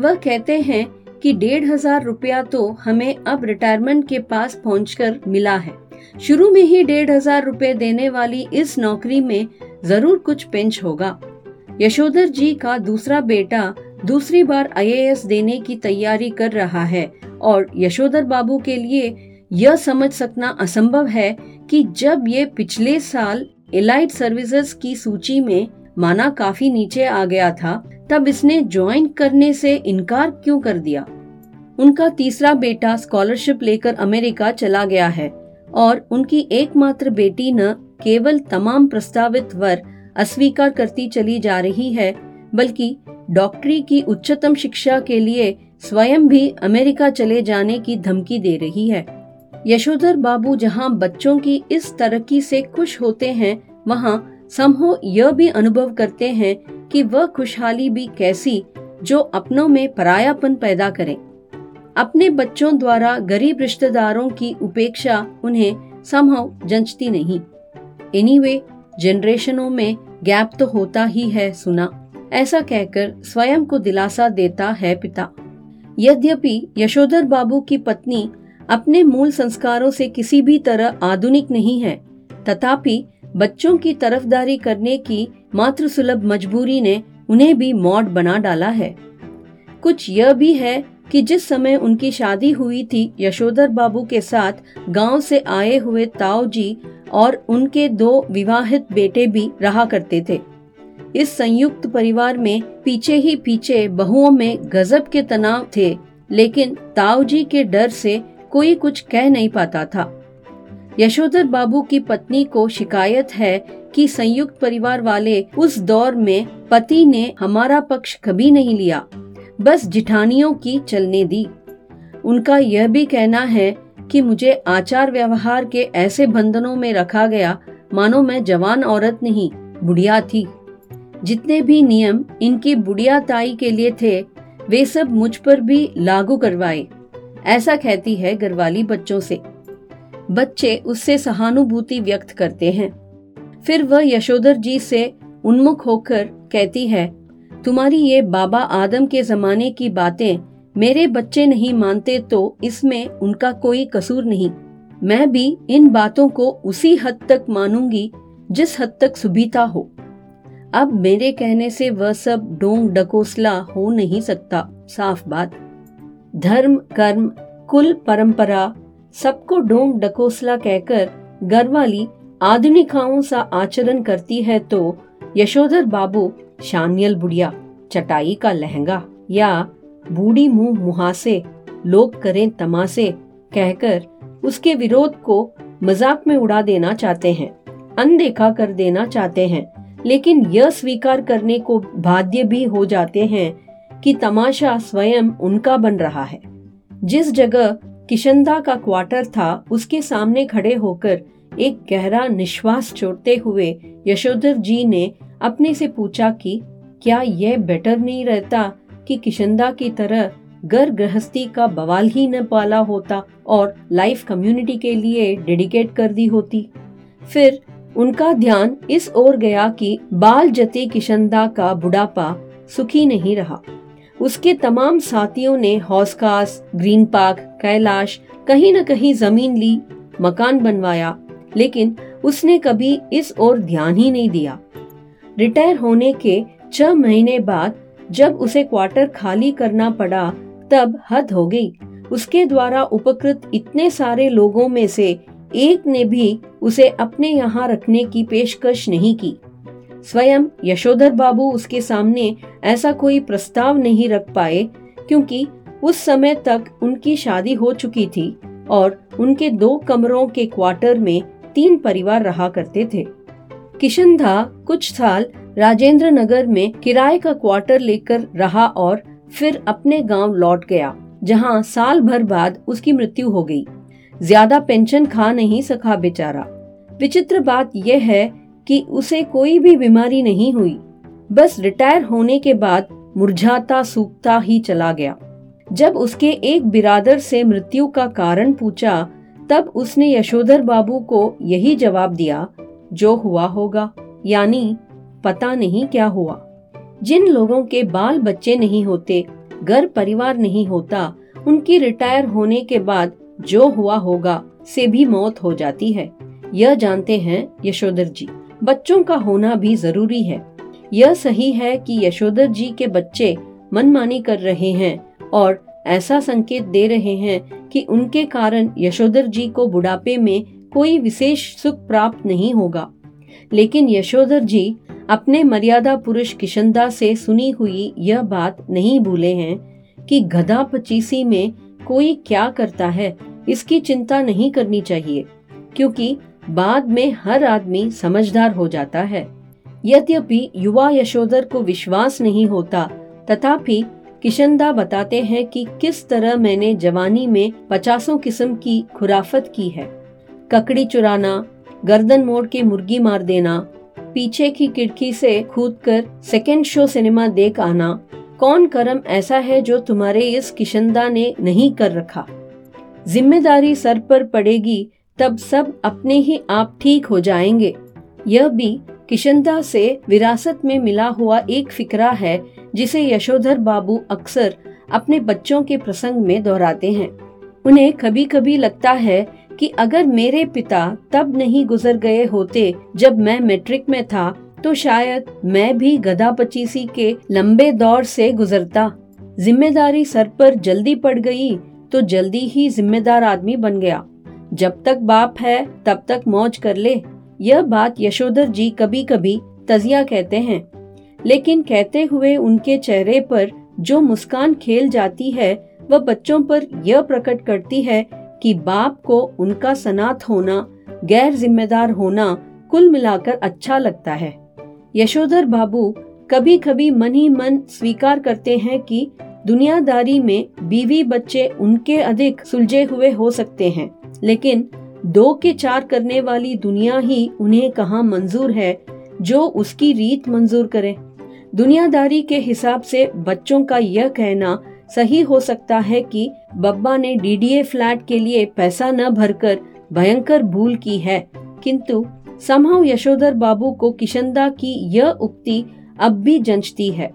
वह कहते हैं कि 1,500 रुपया तो हमें अब रिटायरमेंट के पास पहुंचकर मिला है। शुरू में ही 1,500 रुपए देने वाली इस नौकरी में जरूर कुछ पिंच होगा। यशोधर जी का दूसरा बेटा दूसरी बार IAS देने की तैयारी कर रहा है और यशोधर बाबू के लिए यह समझ सकना असंभव है कि जब ये पिछले साल एलाइड सर्विसेज की सूची में माना काफी नीचे आ गया था, तब इसने ज्वाइन करने से इनकार क्यों कर दिया। उनका तीसरा बेटा स्कॉलरशिप लेकर अमेरिका चला गया है और उनकी एकमात्र बेटी न केवल तमाम प्रस्तावित वर अस्वीकार करती चली जा रही है, बल्कि डॉक्टरी की उच्चतम शिक्षा के लिए स्वयं भी अमेरिका चले जाने की धमकी दे रही है। यशोधर बाबू जहां बच्चों की इस तरक्की से खुश होते हैं, वहां समहो यह भी अनुभव करते हैं कि वह खुशहाली भी कैसी जो अपनों में परायापन पैदा करे। अपने बच्चों द्वारा गरीब रिश्तेदारों की उपेक्षा उन्हें समहाउ जंचती नहीं। एनीवे जनरेशनों में गैप तो होता ही है सुना, ऐसा कहकर स्वयं को दिलासा देता है पिता। यद्यपि यशोधर बाबू की पत्नी अपने मूल संस्कारों से किसी भी तरह आधुनिक नहीं है, तथापि बच्चों की तरफदारी करने की मातृसुलभ मजबूरी ने उन्हें भी मॉड बना डाला है। कुछ यह भी है कि जिस समय उनकी शादी हुई थी, यशोधर बाबू के साथ गांव से आए हुए ताऊ जी और उनके 2 विवाहित बेटे भी रहा करते थे। इस संयुक्त परिवार में पीछे ही पीछे बहुओं में गजब के तनाव थे, लेकिन ताऊ जी के डर से कोई कुछ कह नहीं पाता था। यशोधर बाबू की पत्नी को शिकायत है कि संयुक्त परिवार वाले उस दौर में पति ने हमारा पक्ष कभी नहीं लिया, बस जिठानियों की चलने दी। उनका यह भी कहना है कि मुझे आचार व्यवहार के ऐसे बंधनों में रखा गया मानो मैं जवान औरत नहीं बुढ़िया थी। जितने भी नियम इनकी बुढ़ियाताई के लिए थे, वे सब मुझ पर भी लागू करवाए, ऐसा कहती है घरवाली बच्चों से। बच्चे उससे सहानुभूति व्यक्त करते हैं। फिर वह यशोधर जी से उन्मुख होकर कहती है, तुम्हारी ये बाबा आदम के जमाने की बातें मेरे बच्चे नहीं मानते तो इसमें उनका कोई कसूर नहीं। मैं भी इन बातों को उसी हद तक मानूंगी जिस हद तक सुभीता हो। अब मेरे कहने से वह सब डोंग डकोसला हो नहीं सकता। साफ बात, धर्म, कर्म, कुल, परंपरा सबको डोंग डकोसला कहकर घरवाली आधुनिकाओं सा आचरण करती है तो यशोधर बाबू शानियल बुढ़िया, चटाई का लहंगा या बूढ़ी मुंह मुहासे, लोग करें तमाशे कहकर उसके विरोध को मजाक में उड़ा देना चाहते हैं, अनदेखा कर देना चाहते हैं, लेकिन यह स्वीकार करने को बाध्य भी हो जाते हैं कि तमाशा स्वयं उनका बन रहा है। जिस जगह किशनदा का क्वार्टर था, उसके सामने खड़े होकर एक गहरा निश्वास छोड़ते हुए यशोधर जी ने अपने से पूछा कि क्या यह बेटर नहीं रहता कि किशनदा की तरह घर गृहस्थी का बवाल ही न पाला होता और लाइफ कम्युनिटी के लिए डेडिकेट कर दी होती। फिर उनका ध्यान इस ओर गया कि बाल जती किशनदा का बुढ़ापा सुखी नहीं रहा। उसके तमाम साथियों ने हौसकास, ग्रीन पार्क, कैलाश कहीं न कहीं जमीन ली, मकान बनवाया, लेकिन उसने कभी इस ओर ध्यान ही नहीं दिया। रिटायर होने के 6 महीने बाद जब उसे क्वार्टर खाली करना पड़ा, तब हद हो गई। उसके द्वारा उपकृत इतने सारे लोगों में से एक ने भी उसे अपने यहाँ रखने की पेशकश नहीं की। स्वयं यशोधर बाबू उसके सामने ऐसा कोई प्रस्ताव नहीं रख पाए, क्योंकि उस समय तक उनकी शादी हो चुकी थी और उनके 2 कमरों के क्वार्टर में 3 परिवार रहा करते थे। किशनदा कुछ साल राजेंद्र नगर में किराए का क्वार्टर लेकर रहा और फिर अपने गांव लौट गया, जहां साल भर बाद उसकी मृत्यु हो गई। ज्यादा पेंशन खा नहीं सका बेचारा। विचित्र बात यह है कि उसे कोई भी बीमारी नहीं हुई, बस रिटायर होने के बाद मुरझाता सूखता ही चला गया। जब उसके एक बिरादर से मृत्यु का कारण पूछा, तब उसने यशोधर बाबू को यही जवाब दिया, जो हुआ होगा, यानी पता नहीं क्या हुआ। जिन लोगों के बाल बच्चे नहीं होते, घर परिवार नहीं होता, उनकी रिटायर होने के बाद जो हुआ होगा से भी मौत हो जाती है। यह जानते हैं यशोधर जी, बच्चों का होना भी जरूरी है। यह सही है कि यशोधर जी के बच्चे मनमानी कर रहे हैं और ऐसा संकेत दे रहे हैं कि उनके कारण यशोधर जी को बुढ़ापे में कोई विशेष सुख प्राप्त नहीं होगा। लेकिन यशोधर जी अपने मर्यादा पुरुष किशनदा से सुनी हुई यह बात नहीं भूले हैं कि गधा पचीसी में कोई क्या करता है इसकी चिंता नहीं करनी चाहिए, क्योंकि बाद में हर आदमी समझदार हो जाता है। यद्यपि युवा यशोधर को विश्वास नहीं होता, तथापि किशनदा बताते हैं कि किस तरह मैंने जवानी में 50 किस्म की खुराफत की है। ककड़ी चुराना, गर्दन मोड़ के मुर्गी मार देना, पीछे की खिड़की से कूदकर सेकेंड शो सिनेमा देख आना, कौन कर्म ऐसा है जो तुम्हारे इस किशनदा ने नहीं कर रखा। जिम्मेदारी सर पर पड़ेगी तब सब अपने ही आप ठीक हो जाएंगे। यह भी किशनदा से विरासत में मिला हुआ एक फिक्रा है जिसे यशोधर बाबू अक्सर अपने बच्चों के प्रसंग में दोहराते हैं। उन्हें कभी कभी लगता है कि अगर मेरे पिता तब नहीं गुजर गए होते जब मैं मैट्रिक में था, तो शायद मैं भी गधा पचीसी के लंबे दौर से गुजरता। जिम्मेदारी सर पर जल्दी पड़ गई तो जल्दी ही जिम्मेदार आदमी बन गया। जब तक बाप है तब तक मौज कर ले, यह बात यशोधर जी कभी कभी तजिया कहते हैं। लेकिन कहते हुए उनके चेहरे पर जो मुस्कान खेल जाती है वह बच्चों पर यह प्रकट करती है कि बाप को उनका सनात होना, गैर जिम्मेदार होना कुल मिलाकर अच्छा लगता है। यशोधर बाबू कभी कभी मन ही मन स्वीकार करते हैं कि दुनियादारी में बीवी बच्चे उनके अधिक सुलझे हुए हो सकते हैं, लेकिन 2 के 4 करने वाली दुनिया ही उन्हें कहाँ मंजूर है जो उसकी रीत मंजूर करे। दुनियादारी के हिसाब से बच्चों का यह कहना सही हो सकता है कि बब्बा ने डीडीए फ्लैट के लिए पैसा न भरकर भयंकर भूल की है, किंतु समहाउ यशोधर बाबू को किशनदा की यह उक्ति अब भी जंचती है।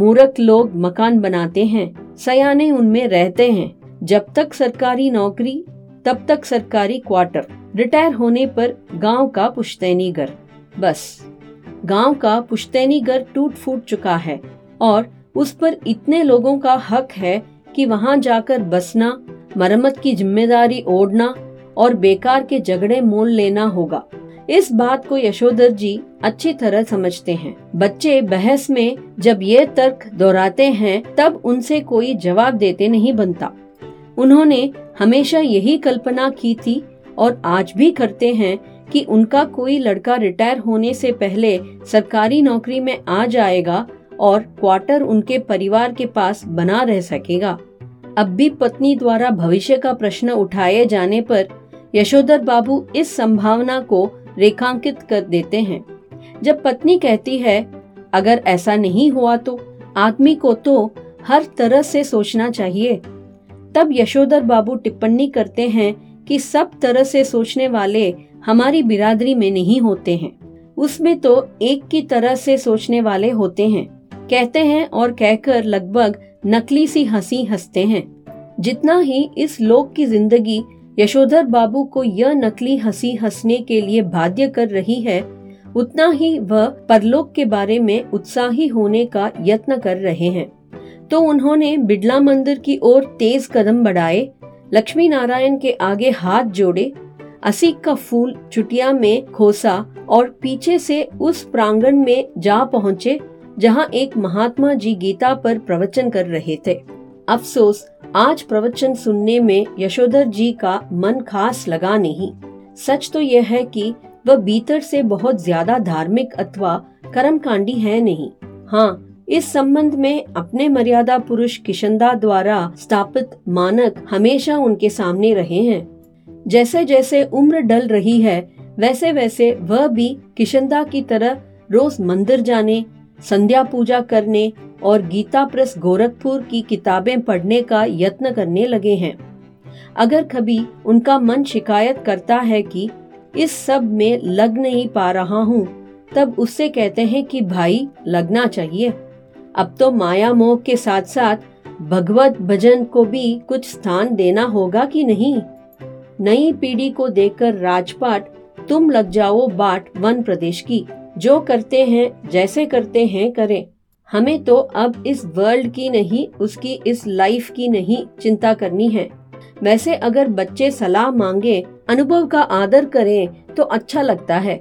मूर्ख लोग मकान बनाते हैं, सयाने उनमें रहते हैं। जब तक सरकारी नौकरी तब तक सरकारी क्वार्टर, रिटायर होने पर गांव का पुश्तैनी घर। बस गांव का पुश्तैनी घर टूट फूट चुका है और उस पर इतने लोगों का हक है कि वहां जाकर बसना, मरम्मत की जिम्मेदारी ओढ़ना और बेकार के झगड़े मोल लेना होगा। इस बात को यशोधर जी अच्छी तरह समझते हैं। बच्चे बहस में जब ये तर्क दोहराते हैं तब उनसे कोई जवाब देते नहीं बनता। उन्होंने हमेशा यही कल्पना की थी और आज भी करते हैं कि उनका कोई लड़का रिटायर होने से पहले सरकारी नौकरी में आ जाएगा और क्वार्टर उनके परिवार के पास बना रह सकेगा। अब भी पत्नी द्वारा भविष्य का प्रश्न उठाए जाने पर यशोधर बाबू इस संभावना को रेखांकित कर देते हैं। जब पत्नी कहती है अगर ऐसा नहीं हुआ तो आदमी को तो हर तरह से सोचना चाहिए, तब यशोधर बाबू टिप्पणी करते हैं कि सब तरह से सोचने वाले हमारी बिरादरी में नहीं होते हैं, उसमें तो एक की तरह से सोचने वाले होते हैं, कहते हैं और कहकर लगभग नकली सी हंसी हंसते हैं। जितना ही इस लोक की जिंदगी यशोधर बाबू को यह नकली हंसी हंसने के लिए बाध्य कर रही है, उतना ही वह परलोक के बारे में उत्साही होने का यत्न कर रहे हैं। तो उन्होंने बिड़ला मंदिर की ओर तेज कदम बढ़ाए, लक्ष्मी नारायण के आगे हाथ जोड़े, असीक का फूल चुटिया में खोसा और पीछे से उस प्रांगण में जा पहुँचे जहाँ एक महात्मा जी गीता पर प्रवचन कर रहे थे। अफसोस आज प्रवचन सुनने में यशोधर जी का मन खास लगा नहीं। सच तो यह है कि वह भीतर से बहुत ज्यादा धार्मिक अथवा कर्मकांडी है नहीं। हाँ, इस संबंध में अपने मर्यादा पुरुष किशनदा द्वारा स्थापित मानक हमेशा उनके सामने रहे हैं। जैसे जैसे उम्र ढल रही है वैसे वैसे वह भी किशनदा की तरह रोज मंदिर जाने, संध्या पूजा करने और गीता प्रेस गोरखपुर की किताबें पढ़ने का यत्न करने लगे हैं। अगर कभी उनका मन शिकायत करता है कि इस सब में लग नहीं पा रहा हूँ, तब उससे कहते हैं कि भाई लगना चाहिए, अब तो माया मोह के साथ साथ भगवत भजन को भी कुछ स्थान देना होगा कि नहीं। नई पीढ़ी को देखकर राजपाट तुम लग जाओ बाट वन प्रदेश की, जो करते हैं जैसे करते हैं करें, हमें तो अब इस वर्ल्ड की नहीं, उसकी इस लाइफ की नहीं चिंता करनी है। वैसे अगर बच्चे सलाह मांगे, अनुभव का आदर करें तो अच्छा लगता है,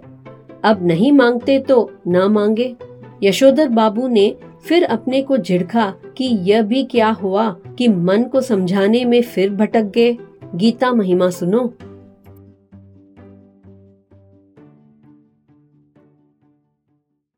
अब नहीं मांगते तो ना मांगे। यशोधर बाबू ने फिर अपने को झिड़का कि यह भी क्या हुआ कि मन को समझाने में फिर भटक गए। गीता महिमा सुनो।